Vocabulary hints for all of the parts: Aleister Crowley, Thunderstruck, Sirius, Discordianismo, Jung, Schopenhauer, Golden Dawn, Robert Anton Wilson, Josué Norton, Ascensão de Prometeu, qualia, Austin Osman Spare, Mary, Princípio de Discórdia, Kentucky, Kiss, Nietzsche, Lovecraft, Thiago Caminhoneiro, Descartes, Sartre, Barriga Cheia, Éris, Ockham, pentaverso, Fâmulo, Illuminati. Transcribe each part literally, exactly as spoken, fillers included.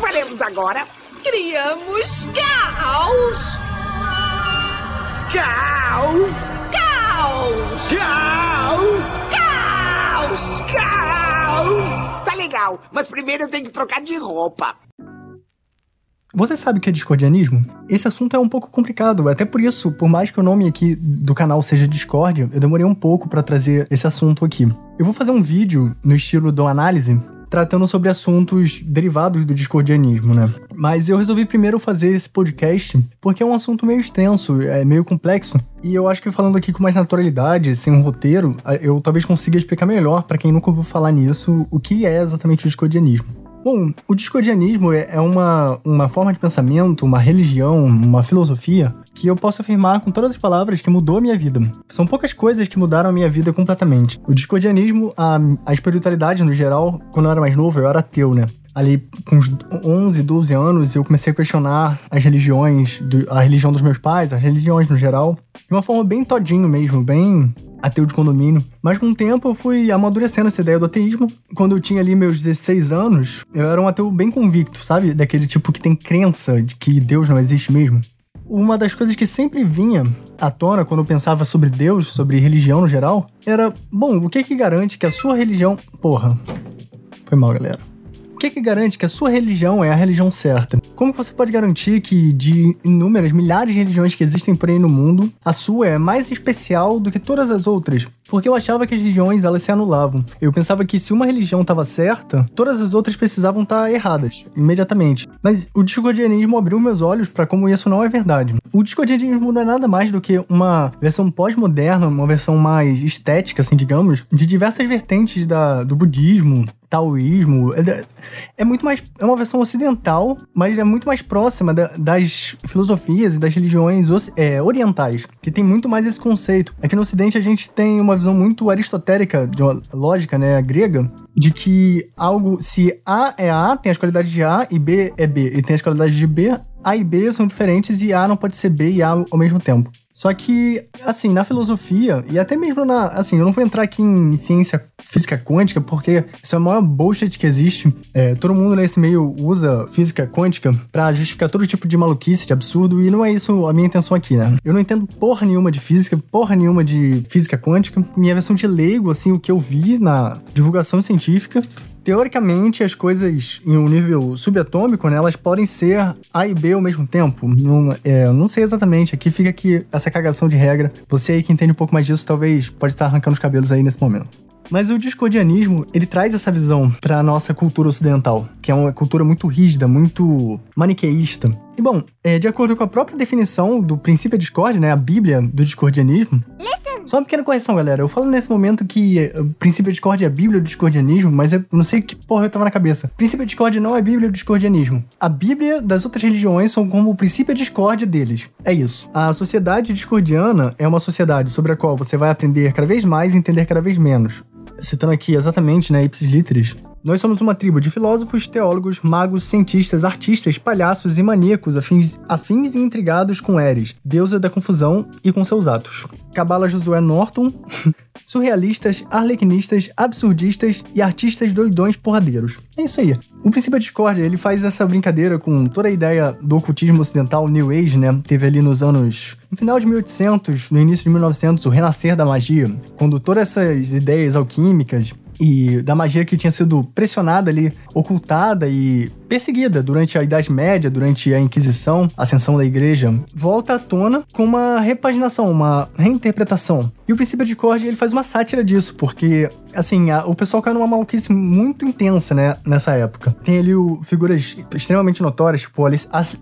faremos agora? Criamos caos! Caos! Caos! Caos! Caos! Caos! Tá legal, mas primeiro eu tenho que trocar de roupa. Você sabe o que é discordianismo? Esse assunto é um pouco complicado, até por isso, por mais que o nome aqui do canal seja Discórdia, eu demorei um pouco pra trazer esse assunto aqui. Eu vou fazer um vídeo no estilo do análise, tratando sobre assuntos derivados do discordianismo, né? Mas eu resolvi primeiro fazer esse podcast porque é um assunto meio extenso, é meio complexo, e eu acho que falando aqui com mais naturalidade, sem um roteiro, eu talvez consiga explicar melhor pra quem nunca ouviu falar nisso o que é exatamente o discordianismo. Bom, o discordianismo é uma, uma forma de pensamento, uma religião, uma filosofia que eu posso afirmar com todas as palavras que mudou a minha vida. São poucas coisas que mudaram a minha vida completamente. O discordianismo, a, a espiritualidade no geral, quando eu era mais novo, eu era ateu, né? Ali com uns onze, doze anos, eu comecei a questionar as religiões, a religião dos meus pais, as religiões no geral, de uma forma bem todinho mesmo, bem ateu de condomínio. Mas com o tempo eu fui amadurecendo essa ideia do ateísmo. Quando eu tinha ali meus dezesseis anos, eu era um ateu bem convicto, sabe? Daquele tipo que tem crença de que Deus não existe mesmo. Uma das coisas que sempre vinha à tona quando eu pensava sobre Deus, sobre religião no geral, era, bom, o que que garante que a sua religião... Porra, foi mal, galera. O que que garante que a sua religião é a religião certa? Como que você pode garantir que, de inúmeras milhares de religiões que existem por aí no mundo, a sua é mais especial do que todas as outras? Porque eu achava que as religiões, elas se anulavam. Eu pensava que se uma religião estava certa, todas as outras precisavam estar erradas, imediatamente. Mas o discordianismo abriu meus olhos para como isso não é verdade. O discordianismo não é nada mais do que uma versão pós-moderna, uma versão mais estética, assim, digamos, de diversas vertentes da, do budismo, taoísmo. É, é muito mais. É uma versão ocidental, mas é muito mais próxima da, das filosofias e das religiões é, orientais, que tem muito mais esse conceito. Aqui no Ocidente a gente tem uma visão muito aristotélica, de uma lógica, né, grega, de que algo, se A é A, tem as qualidades de A, e B é B, e tem as qualidades de B, A e B são diferentes, e A não pode ser B e A ao mesmo tempo. Só que, assim, na filosofia, e até mesmo na... Assim, eu não vou entrar aqui em ciência física quântica, porque isso é a maior bullshit que existe. É, todo mundo nesse meio usa física quântica pra justificar todo tipo de maluquice, de absurdo, e não é isso a minha intenção aqui, né? Eu não entendo porra nenhuma de física, porra nenhuma de física quântica. Minha versão de leigo, assim, o que eu vi na divulgação científica... Teoricamente, as coisas em um nível subatômico, né, elas podem ser A e B ao mesmo tempo. Não, é, não sei exatamente, aqui fica aqui essa cagação de regra. Você aí que entende um pouco mais disso, talvez pode estar arrancando os cabelos aí nesse momento. Mas o discordianismo, ele traz essa visão pra nossa cultura ocidental, que é uma cultura muito rígida, muito maniqueísta. E bom, é, de acordo com a própria definição do Princípio de Discórdia, né, a Bíblia do discordianismo... Só uma pequena correção, galera. Eu falo nesse momento que o Princípio de Discórdia é a Bíblia do discordianismo, mas eu não sei que porra eu tava na cabeça. O Princípio de Discórdia não é a Bíblia do discordianismo. A Bíblia das outras religiões são como o Princípio de Discórdia deles. É isso. A sociedade discordiana é uma sociedade sobre a qual você vai aprender cada vez mais e entender cada vez menos. Citando aqui exatamente, né, ipsis literis. Nós somos uma tribo de filósofos, teólogos, magos, cientistas, artistas, palhaços e maníacos afins, afins e intrigados com Éris, deusa da confusão e com seus atos. Cabala Josué Norton, surrealistas, arlequinistas, absurdistas e artistas doidões porradeiros. É isso aí. O Princípio de Discórdia, ele faz essa brincadeira com toda a ideia do ocultismo ocidental New Age, né? Teve ali nos anos... No final de mil e oitocentos, no início de mil e novecentos, o renascer da magia, quando todas essas ideias alquímicas... e da magia que tinha sido pressionada ali, ocultada e perseguida durante a Idade Média, durante a Inquisição, a ascensão da Igreja, volta à tona com uma repaginação, uma reinterpretação. E o Princípio de Discórdia, ele faz uma sátira disso, porque, assim, a, o pessoal caiu numa maluquice muito intensa, né, nessa época. Tem ali o, figuras extremamente notórias, tipo Alice... As,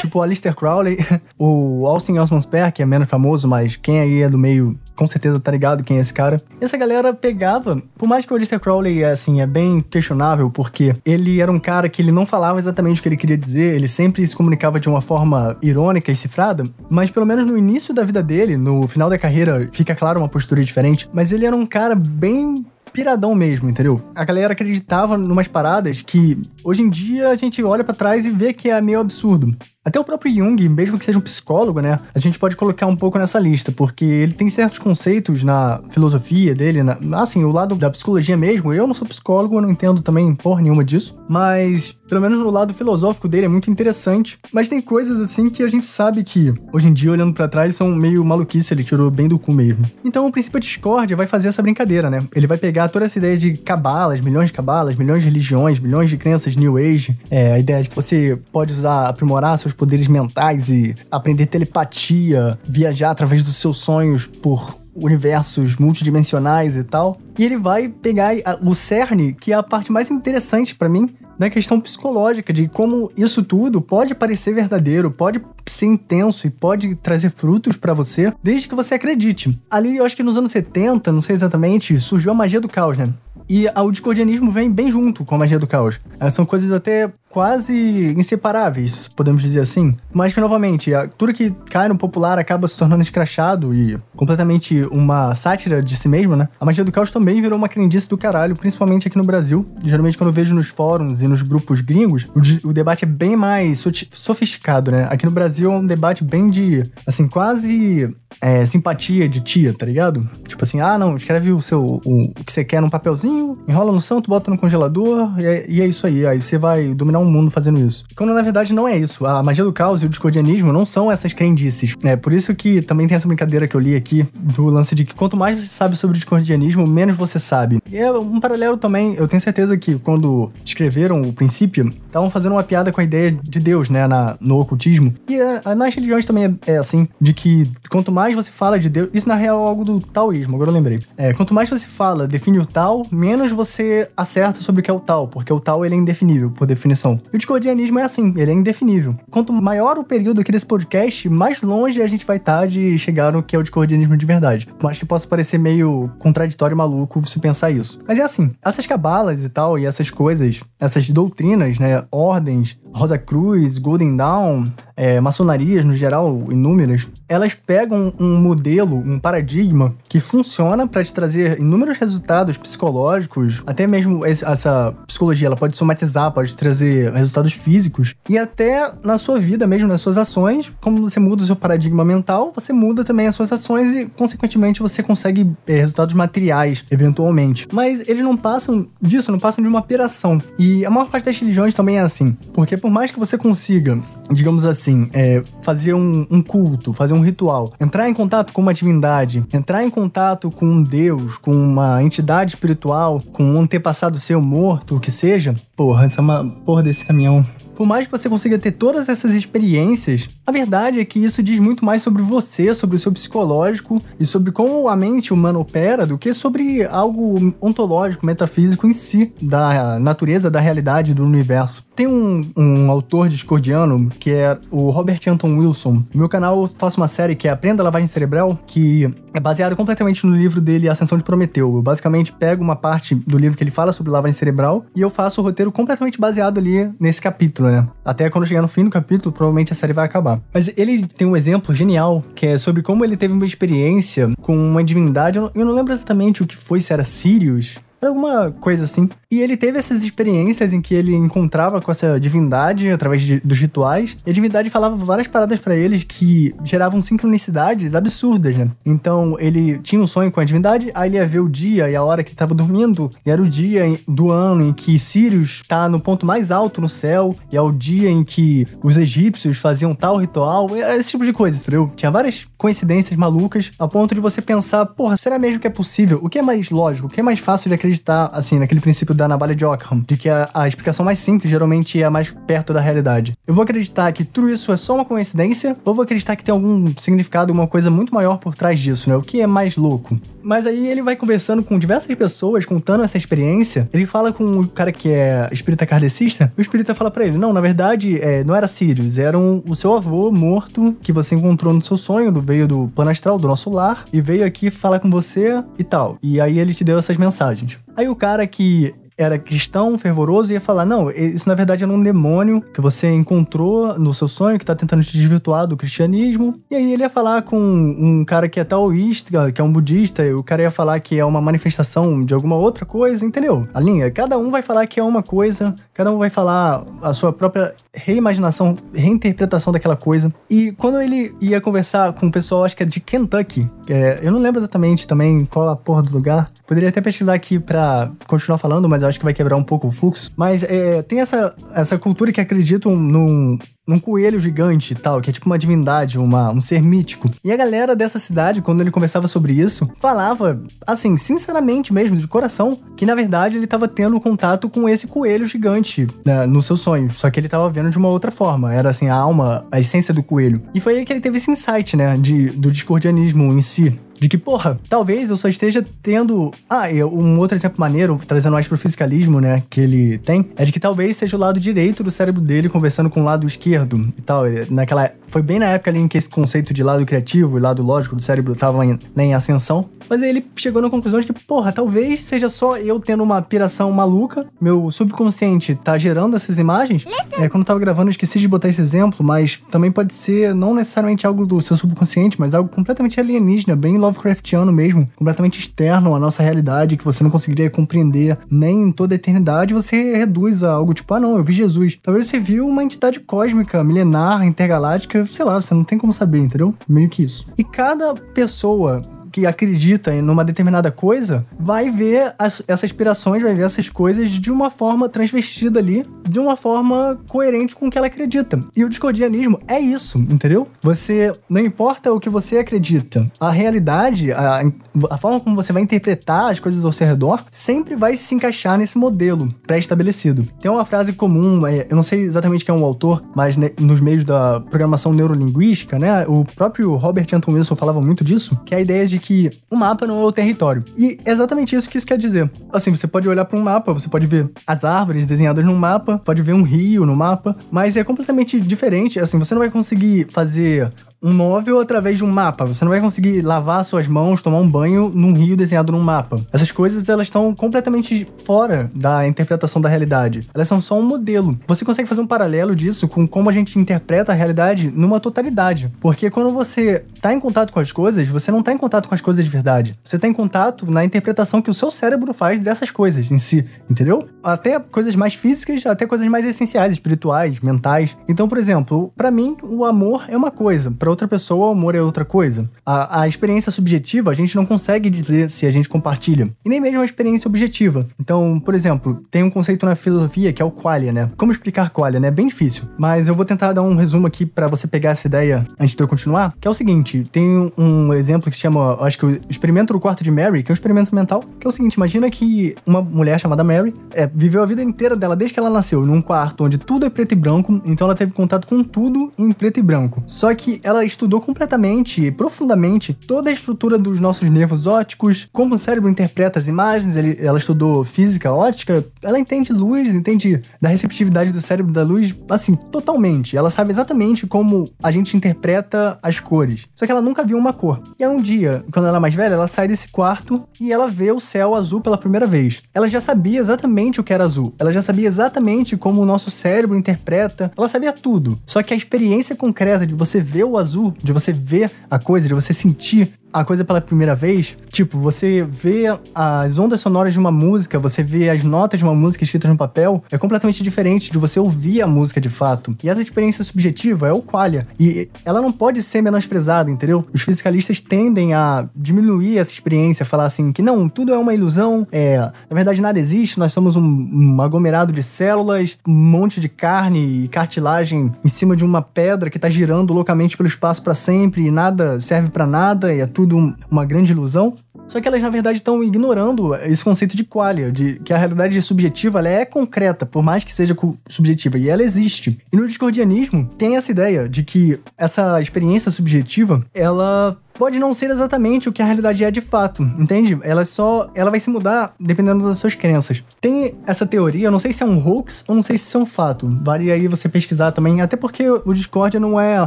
Tipo o Aleister Crowley, o Austin Osman Spare, que é menos famoso, mas quem aí é do meio, com certeza tá ligado quem é esse cara. Essa galera pegava, por mais que o Aleister Crowley, assim, é bem questionável, porque ele era um cara que ele não falava exatamente o que ele queria dizer, ele sempre se comunicava de uma forma irônica e cifrada, mas pelo menos no início da vida dele, no final da carreira, fica claro uma postura diferente, mas ele era um cara bem... piradão mesmo, entendeu? A galera acreditava numas paradas que hoje em dia a gente olha pra trás e vê que é meio absurdo. Até o próprio Jung, mesmo que seja um psicólogo, né, a gente pode colocar um pouco nessa lista, porque ele tem certos conceitos na filosofia dele, na, assim, o lado da psicologia mesmo. Eu não sou psicólogo, eu não entendo também porra nenhuma disso, mas pelo menos no lado filosófico dele é muito interessante. Mas tem coisas assim que a gente sabe que, hoje em dia, olhando pra trás, são meio maluquice, ele tirou bem do cu mesmo. Então o princípio de discórdia vai fazer essa brincadeira, né? Ele vai pegar toda essa ideia de cabalas, milhões de cabalas, milhões de religiões, milhões de crenças New Age, é, a ideia de que você pode usar, aprimorar seus poderes mentais e aprender telepatia, viajar através dos seus sonhos por universos multidimensionais e tal. E ele vai pegar o cerne, que é a parte mais interessante pra mim, da questão psicológica, de como isso tudo pode parecer verdadeiro, pode ser intenso e pode trazer frutos pra você, desde que você acredite. Ali, eu acho que nos anos setenta, não sei exatamente, surgiu a magia do caos, né? E o discordianismo vem bem junto com a magia do caos. São coisas até quase inseparáveis, podemos dizer assim. Mas que, novamente, tudo que cai no popular acaba se tornando escrachado e completamente uma sátira de si mesmo, né? A magia do caos também virou uma crendice do caralho, principalmente aqui no Brasil. Geralmente, quando eu vejo nos fóruns e nos grupos gringos, o, de- o debate é bem mais so- sofisticado, né? Aqui no Brasil é um debate bem de, assim, quase... É, simpatia de tia, tá ligado? Tipo assim, ah, não, escreve o seu o, o que você quer num papelzinho, enrola no santo, bota no congelador, e é, e é isso aí. Aí você vai dominar o mundo fazendo isso. Quando, na verdade, não é isso. A magia do caos e o discordianismo não são essas crendices. É por isso que também tem essa brincadeira que eu li aqui, do lance de que quanto mais você sabe sobre o discordianismo, menos você sabe. E é um paralelo também. Eu tenho certeza que quando escreveram o princípio, estavam fazendo uma piada com a ideia de Deus, né, na, no ocultismo. E é, nas religiões também é, é assim, de que quanto mais você fala de Deus... Isso, na real, é algo do taoísmo, agora eu lembrei. É, quanto mais você fala, define o tal, menos você acerta sobre o que é o tal, porque o tal, ele é indefinível, por definição. E o discordianismo é assim, ele é indefinível. Quanto maior o período aqui desse podcast, mais longe a gente vai estar de chegar no que é o discordianismo de verdade. Mas que possa parecer meio contraditório e maluco se pensar isso. Mas é assim, essas cabalas e tal, e essas coisas, essas doutrinas, né, ordens, Rosa Cruz, Golden Dawn, é, maçonarias no geral, inúmeras, elas pegam um modelo, um paradigma que funciona para te trazer inúmeros resultados psicológicos, até mesmo essa psicologia, ela pode somatizar, pode trazer resultados físicos, e até na sua vida mesmo, nas suas ações, como você muda o seu paradigma mental, você muda também as suas ações e, consequentemente, você consegue é, resultados materiais, eventualmente. Mas eles não passam disso, não passam de uma piração. E a maior parte das religiões também é assim, porque por mais que você consiga, digamos assim, é, fazer um, um culto, fazer um ritual, entrar em contato com uma divindade, entrar em contato com um deus, com uma entidade espiritual, com um antepassado seu morto, o que seja, porra, essa é uma porra desse caminhão. Por mais que você consiga ter todas essas experiências, a verdade é que isso diz muito mais sobre você, sobre o seu psicológico e sobre como a mente humana opera do que sobre algo ontológico, metafísico em si, da natureza, da realidade, do universo. Tem um, um autor discordiano que é o Robert Anton Wilson. No meu canal eu faço uma série que é Aprenda a Lavagem Cerebral, que é baseada completamente no livro dele Ascensão de Prometeu. Eu basicamente pego uma parte do livro que ele fala sobre lavagem cerebral e eu faço o roteiro completamente baseado ali nesse capítulo. Até quando chegar no fim do capítulo, provavelmente a série vai acabar. Mas ele tem um exemplo genial, que é sobre como ele teve uma experiência com uma divindade. Eu não, eu não lembro exatamente o que foi, se era Sirius, era alguma coisa assim. E ele teve essas experiências em que ele encontrava com essa divindade através de, dos rituais. E a divindade falava várias paradas pra eles que geravam sincronicidades absurdas, né? Então, ele tinha um sonho com a divindade, aí ele ia ver o dia e a hora que tava dormindo. E era o dia do ano em que Sirius tá no ponto mais alto no céu. E é o dia em que os egípcios faziam tal ritual. Esse tipo de coisa, entendeu? Tinha várias coincidências malucas a ponto de você pensar, porra, será mesmo que é possível? O que é mais lógico? O que é mais fácil de acreditar? Acreditar, assim, naquele princípio da navalha de Ockham, de que a, a explicação mais simples geralmente é a mais perto da realidade. Eu vou acreditar que tudo isso é só uma coincidência, ou vou acreditar que tem algum significado, alguma coisa muito maior por trás disso, né? O que é mais louco. Mas aí ele vai conversando com diversas pessoas, contando essa experiência. Ele fala com o cara que é espírita kardecista, e o espírita fala pra ele, não, na verdade, é, não era Sirius, era um, o seu avô morto, que você encontrou no seu sonho, do, veio do plano astral, do nosso lar, e veio aqui falar com você e tal. E aí ele te deu essas mensagens. Aí o cara que era cristão, fervoroso, e ia falar, não, isso na verdade era um demônio que você encontrou no seu sonho, que tá tentando te desvirtuar do cristianismo. E aí ele ia falar com um cara que é taoísta, que é um budista, e o cara ia falar que é uma manifestação de alguma outra coisa, entendeu? A linha, cada um vai falar que é uma coisa, cada um vai falar a sua própria reimaginação, reinterpretação daquela coisa. E quando ele ia conversar com o pessoal, acho que é de Kentucky, é, eu não lembro exatamente também qual a porra do lugar, poderia até pesquisar aqui pra continuar falando, mas acho que vai quebrar um pouco o fluxo. Mas é, tem essa, essa cultura que acreditam num... num coelho gigante e tal, que é tipo uma divindade, uma, um ser mítico. E a galera dessa cidade, quando ele conversava sobre isso, falava, assim, sinceramente mesmo, de coração, que na verdade ele tava tendo contato com esse coelho gigante, né, no seu sonho. Só que ele tava vendo de uma outra forma. Era assim, a alma, a essência do coelho. E foi aí que ele teve esse insight, né, de, do discordianismo em si. De que, porra, talvez eu só esteja tendo... Ah, um outro exemplo maneiro, trazendo mais pro fisicalismo, né, que ele tem, é de que talvez seja o lado direito do cérebro dele conversando com o lado esquerdo e tal. Naquela... Foi bem na época ali em que esse conceito de lado criativo e lado lógico do cérebro tava em, né, em ascensão. Mas aí ele chegou na conclusão de que, porra, talvez seja só eu tendo uma piração maluca, meu subconsciente tá gerando essas imagens. É, quando eu tava gravando eu esqueci de botar esse exemplo, mas também pode ser não necessariamente algo do seu subconsciente, mas algo completamente alienígena, bem Lovecraftiano mesmo, completamente externo à nossa realidade, que você não conseguiria compreender nem em toda a eternidade, você reduz a algo tipo, ah não, eu vi Jesus. Talvez você viu uma entidade cósmica, milenar, intergaláctica, sei lá, você não tem como saber, entendeu? Meio que isso. E cada pessoa que acredita em uma determinada coisa, vai ver as, essas aspirações, vai ver essas coisas de uma forma transvestida ali, de uma forma coerente com o que ela acredita. E o discordianismo é isso, entendeu? Você, não importa o que você acredita, a realidade, a, a forma como você vai interpretar as coisas ao seu redor, sempre vai se encaixar nesse modelo pré-estabelecido. Tem uma frase comum, eu não sei exatamente quem é o autor, mas né, nos meios da programação neurolinguística, né, o próprio Robert Anton Wilson falava muito disso, que é a ideia de que o mapa não é o território. E é exatamente isso que isso quer dizer. Assim, você pode olhar para um mapa, você pode ver as árvores desenhadas num mapa, pode ver um rio no mapa, mas é completamente diferente. Assim, você não vai conseguir fazer um móvel através de um mapa. Você não vai conseguir lavar suas mãos, tomar um banho num rio desenhado num mapa. Essas coisas, elas estão completamente fora da interpretação da realidade. Elas são só um modelo. Você consegue fazer um paralelo disso com como a gente interpreta a realidade numa totalidade. Porque quando você tá em contato com as coisas, você não tá em contato com as coisas de verdade. Você tá em contato na interpretação que o seu cérebro faz dessas coisas em si, entendeu? Até coisas mais físicas, até coisas mais essenciais, espirituais, mentais. Então, por exemplo, pra mim, o amor é uma coisa. Outra pessoa, o amor é outra coisa. A, a experiência subjetiva, a gente não consegue dizer se a gente compartilha. E nem mesmo a experiência objetiva. Então, por exemplo, tem um conceito na filosofia que é o qualia, né? Como explicar qualia, né? É bem difícil. Mas eu vou tentar dar um resumo aqui pra você pegar essa ideia antes de eu continuar, que é o seguinte, tem um exemplo que se chama, acho que o experimento do quarto de Mary, que é um experimento mental, que é o seguinte, imagina que uma mulher chamada Mary é, viveu a vida inteira dela, desde que ela nasceu, num quarto onde tudo é preto e branco, então ela teve contato com tudo em preto e branco. Só que ela Ela estudou completamente e profundamente toda a estrutura dos nossos nervos ópticos, como o cérebro interpreta as imagens, ele, ela estudou física óptica, ela entende luz, entende da receptividade do cérebro da luz, assim, totalmente. Ela sabe exatamente como a gente interpreta as cores. Só que ela nunca viu uma cor. E aí um dia, quando ela é mais velha, ela sai desse quarto e ela vê o céu azul pela primeira vez. Ela já sabia exatamente o que era azul. Ela já sabia exatamente como o nosso cérebro interpreta. Ela sabia tudo. Só que a experiência concreta de você ver o azul azul, de você ver a coisa, de você sentir a coisa pela primeira vez, tipo, você vê as ondas sonoras de uma música, você vê as notas de uma música escritas no papel, é completamente diferente de você ouvir a música de fato. E essa experiência subjetiva é o qualia. E ela não pode ser menosprezada, entendeu? Os fisicalistas tendem a diminuir essa experiência, falar assim que não, tudo é uma ilusão, é, na verdade nada existe, nós somos um, um aglomerado de células, um monte de carne e cartilagem em cima de uma pedra que tá girando loucamente pelo espaço pra sempre e nada serve pra nada e é tudo uma grande ilusão. Só que elas, na verdade, estão ignorando esse conceito de qualia, de que a realidade subjetiva ela é concreta, por mais que seja subjetiva, e ela existe. E no discordianismo tem essa ideia de que essa experiência subjetiva, ela pode não ser exatamente o que a realidade é de fato, entende? Ela só, ela vai se mudar dependendo das suas crenças. Tem essa teoria, eu não sei se é um hoax ou não sei se é um fato. Vale aí você pesquisar também, até porque o Discordia não é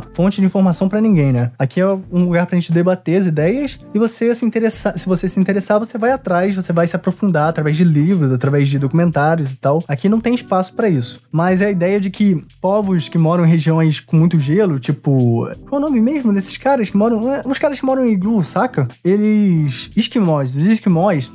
fonte de informação pra ninguém, né? Aqui é um lugar pra gente debater as ideias e você se interessar, se você se interessar, você vai atrás, você vai se aprofundar através de livros, através de documentários e tal. Aqui não tem espaço pra isso. Mas é a ideia de que povos que moram em regiões com muito gelo, tipo... Qual é o nome mesmo desses caras que moram... É, uns caras que moram em iglu, saca? Eles... Esquimós. Os esquimós,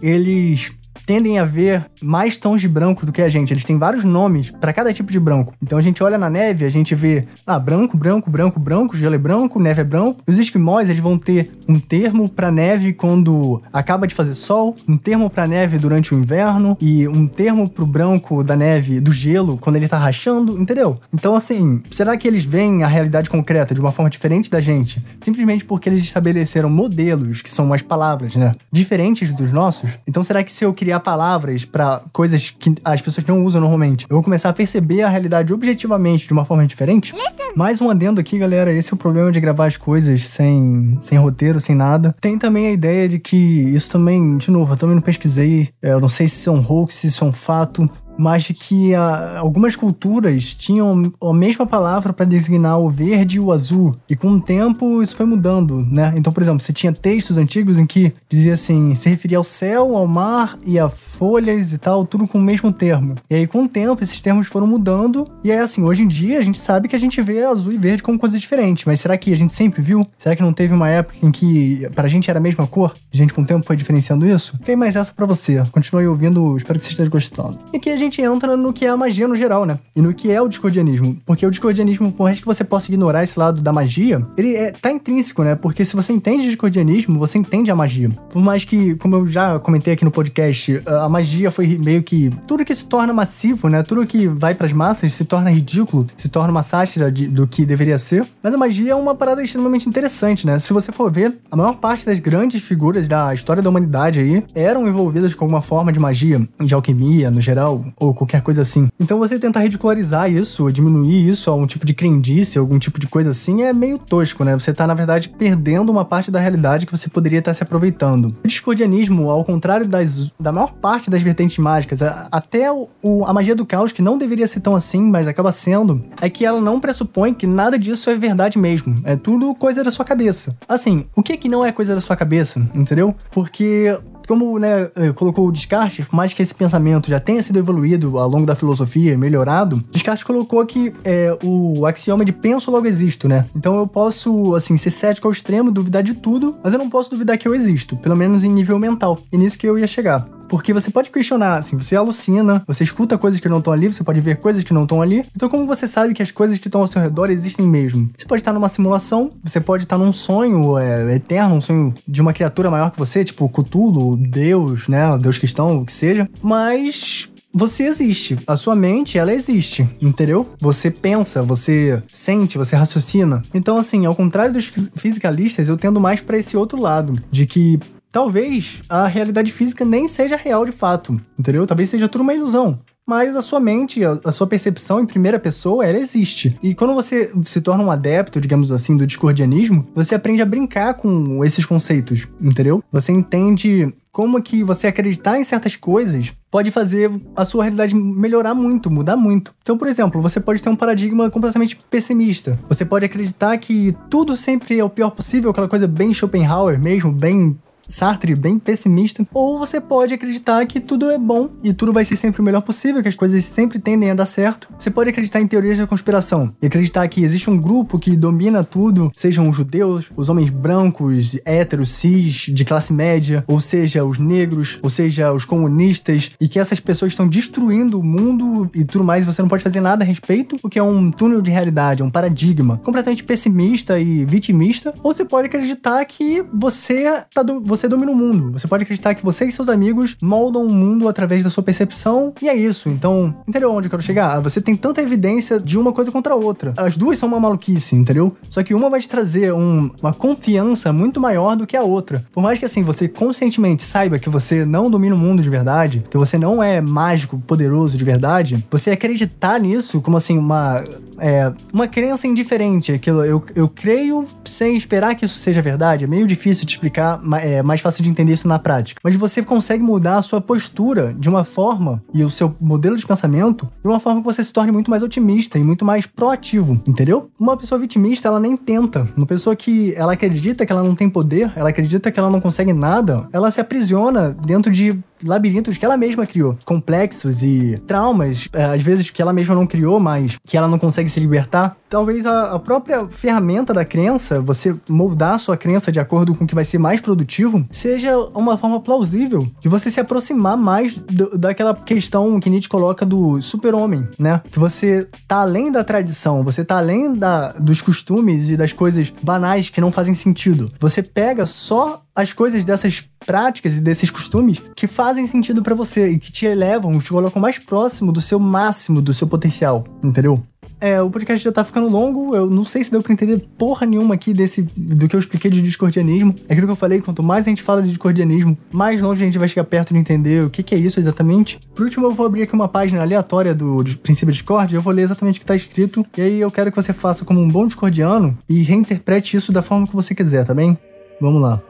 eles... tendem a ver mais tons de branco do que a gente. Eles têm vários nomes pra cada tipo de branco. Então a gente olha na neve, a gente vê ah, branco, branco, branco, branco, gelo é branco, neve é branco. Os esquimós, eles vão ter um termo pra neve quando acaba de fazer sol, um termo pra neve durante o inverno e um termo pro branco da neve, do gelo, quando ele tá rachando, entendeu? Então assim, será que eles veem a realidade concreta de uma forma diferente da gente? Simplesmente porque eles estabeleceram modelos, que são as palavras, né? Diferentes dos nossos? Então será que se eu criar palavras para coisas que as pessoas não usam normalmente, eu vou começar a perceber a realidade objetivamente de uma forma diferente? Mais um adendo aqui, galera, esse é o problema de gravar as coisas sem, sem roteiro, sem nada. Tem também a ideia de que isso também, de novo, eu também não pesquisei, eu não sei se isso é um hoax, se isso é um fato, mas de que a, algumas culturas tinham a mesma palavra para designar o verde e o azul. E com o tempo, isso foi mudando, né? Então, por exemplo, você tinha textos antigos em que dizia assim, se referia ao céu, ao mar e a folhas e tal, tudo com o mesmo termo. E aí, com o tempo, esses termos foram mudando. E aí, assim, hoje em dia, a gente sabe que a gente vê azul e verde como coisas diferentes. Mas será que a gente sempre viu? Será que não teve uma época em que pra gente era a mesma cor? A gente, com o tempo, foi diferenciando isso? Tem mais essa pra você. Continue ouvindo, espero que você esteja gostando. E aqui a gente entra no que é a magia no geral, né? E no que é o discordianismo. Porque o discordianismo, por mais que você possa ignorar esse lado da magia, ele é, tá intrínseco, né? Porque se você entende o discordianismo, você entende a magia. Por mais que, como eu já comentei aqui no podcast, a magia foi meio que... Tudo que se torna massivo, né? Tudo que vai pras massas se torna ridículo, se torna uma sátira de, do que deveria ser. Mas a magia é uma parada extremamente interessante, né? Se você for ver, a maior parte das grandes figuras da história da humanidade aí eram envolvidas com alguma forma de magia, de alquimia, no geral, ou qualquer coisa assim. Então você tentar ridicularizar isso, diminuir isso a um tipo de crendice, algum tipo de coisa assim, é meio tosco, né? Você tá, na verdade, perdendo uma parte da realidade que você poderia estar se aproveitando. O discordianismo, ao contrário das, da maior parte das vertentes mágicas, a, até o, a magia do caos, que não deveria ser tão assim, mas acaba sendo, é que ela não pressupõe que nada disso é verdade mesmo. É tudo coisa da sua cabeça. Assim, o que é que não é coisa da sua cabeça, entendeu? Porque... como, né, colocou o Descartes, por mais que esse pensamento já tenha sido evoluído ao longo da filosofia e melhorado, Descartes colocou que é, o axioma de penso logo existo, né? Então eu posso, assim, ser cético ao extremo, duvidar de tudo, mas eu não posso duvidar que eu existo, pelo menos em nível mental. E nisso que eu ia chegar. Porque você pode questionar, assim, você alucina, você escuta coisas que não estão ali, você pode ver coisas que não estão ali. Então como você sabe que as coisas que estão ao seu redor existem mesmo? Você pode estar numa simulação, você pode estar num sonho é, eterno, um sonho de uma criatura maior que você, tipo Cthulhu, Deus, né, Deus cristão, o que seja. Mas... você existe. A sua mente, ela existe, entendeu? Você pensa, você sente, você raciocina. Então, assim, ao contrário dos fisicalistas, eu tendo mais pra esse outro lado, de que... talvez a realidade física nem seja real de fato, entendeu? Talvez seja tudo uma ilusão. Mas a sua mente, a sua percepção em primeira pessoa, ela existe. E quando você se torna um adepto, digamos assim, do discordianismo, você aprende a brincar com esses conceitos, entendeu? Você entende como que você acreditar em certas coisas pode fazer a sua realidade melhorar muito, mudar muito. Então, por exemplo, você pode ter um paradigma completamente pessimista. Você pode acreditar que tudo sempre é o pior possível, aquela coisa bem Schopenhauer mesmo, bem... Sartre, bem pessimista. Ou você pode acreditar que tudo é bom e tudo vai ser sempre o melhor possível, que as coisas sempre tendem a dar certo. Você pode acreditar em teorias da conspiração e acreditar que existe um grupo que domina tudo, sejam os judeus, os homens brancos, héteros, cis, de classe média, ou seja, os negros, ou seja, os comunistas, e que essas pessoas estão destruindo o mundo e tudo mais, e você não pode fazer nada a respeito, o que é um túnel de realidade, é um paradigma completamente pessimista e vitimista. Ou você pode acreditar que você tá do... você você domina o mundo. Você pode acreditar que você e seus amigos moldam o mundo através da sua percepção, e é isso. Então, entendeu onde eu quero chegar? Você tem tanta evidência de uma coisa contra a outra. As duas são uma maluquice, entendeu? Só que uma vai te trazer um, uma confiança muito maior do que a outra. Por mais que, assim, você conscientemente saiba que você não domina o mundo de verdade, que você não é mágico, poderoso de verdade, você acreditar nisso como, assim, uma... É, uma crença indiferente. Aquilo, eu, eu creio sem esperar que isso seja verdade. É meio difícil de explicar, é mais fácil de entender isso na prática. Mas você consegue mudar a sua postura de uma forma, e o seu modelo de pensamento, de uma forma que você se torne muito mais otimista e muito mais proativo, entendeu? Uma pessoa vitimista, ela nem tenta. Uma pessoa que ela acredita que ela não tem poder, ela acredita que ela não consegue nada, ela se aprisiona dentro de labirintos que ela mesma criou, complexos e traumas, às vezes que ela mesma não criou, mas que ela não consegue se libertar. Talvez a própria ferramenta da crença, você moldar a sua crença de acordo com o que vai ser mais produtivo, seja uma forma plausível de você se aproximar mais do, daquela questão que Nietzsche coloca do super-homem, né? Que você tá além da tradição, você tá além da, dos costumes e das coisas banais que não fazem sentido. Você pega só as coisas dessas práticas e desses costumes que fazem sentido pra você e que te elevam, te colocam mais próximo do seu máximo, do seu potencial, entendeu? É, o podcast já tá ficando longo, eu não sei se deu pra entender porra nenhuma aqui desse, do que eu expliquei de discordianismo. É aquilo que eu falei, quanto mais a gente fala de discordianismo, mais longe a gente vai chegar perto de entender o que que é isso exatamente. Por último, eu vou abrir aqui uma página aleatória do, do Princípio de Discórdia, eu vou ler exatamente o que tá escrito, e aí eu quero que você faça como um bom discordiano e reinterprete isso da forma que você quiser, tá bem? Vamos lá.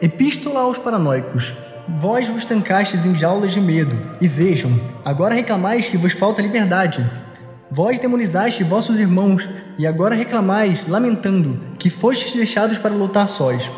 Epístola aos paranoicos. Vós vos trancastes em jaulas de medo, e vejam, agora reclamais que vos falta liberdade. Vós demonizaste vossos irmãos, e agora reclamais, lamentando, que fostes deixados para lutar sós.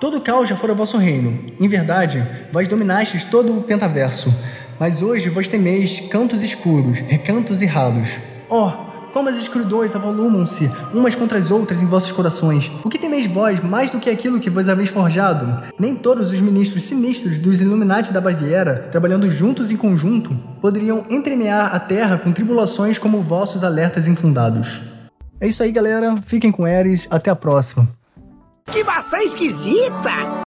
Todo caos já fora vosso reino. Em verdade, vós dominastes todo o pentaverso. Mas hoje vós temeis cantos escuros, recantos errados. Oh! Como as escuridões avolumam-se umas contra as outras em vossos corações. O que temeis vós mais do que aquilo que vós haveis forjado? Nem todos os ministros sinistros dos Illuminati da Baviera, trabalhando juntos em conjunto, poderiam entremear a terra com tribulações como vossos alertas infundados. É isso aí, galera. Fiquem com Éris. Até a próxima. Que maçã esquisita!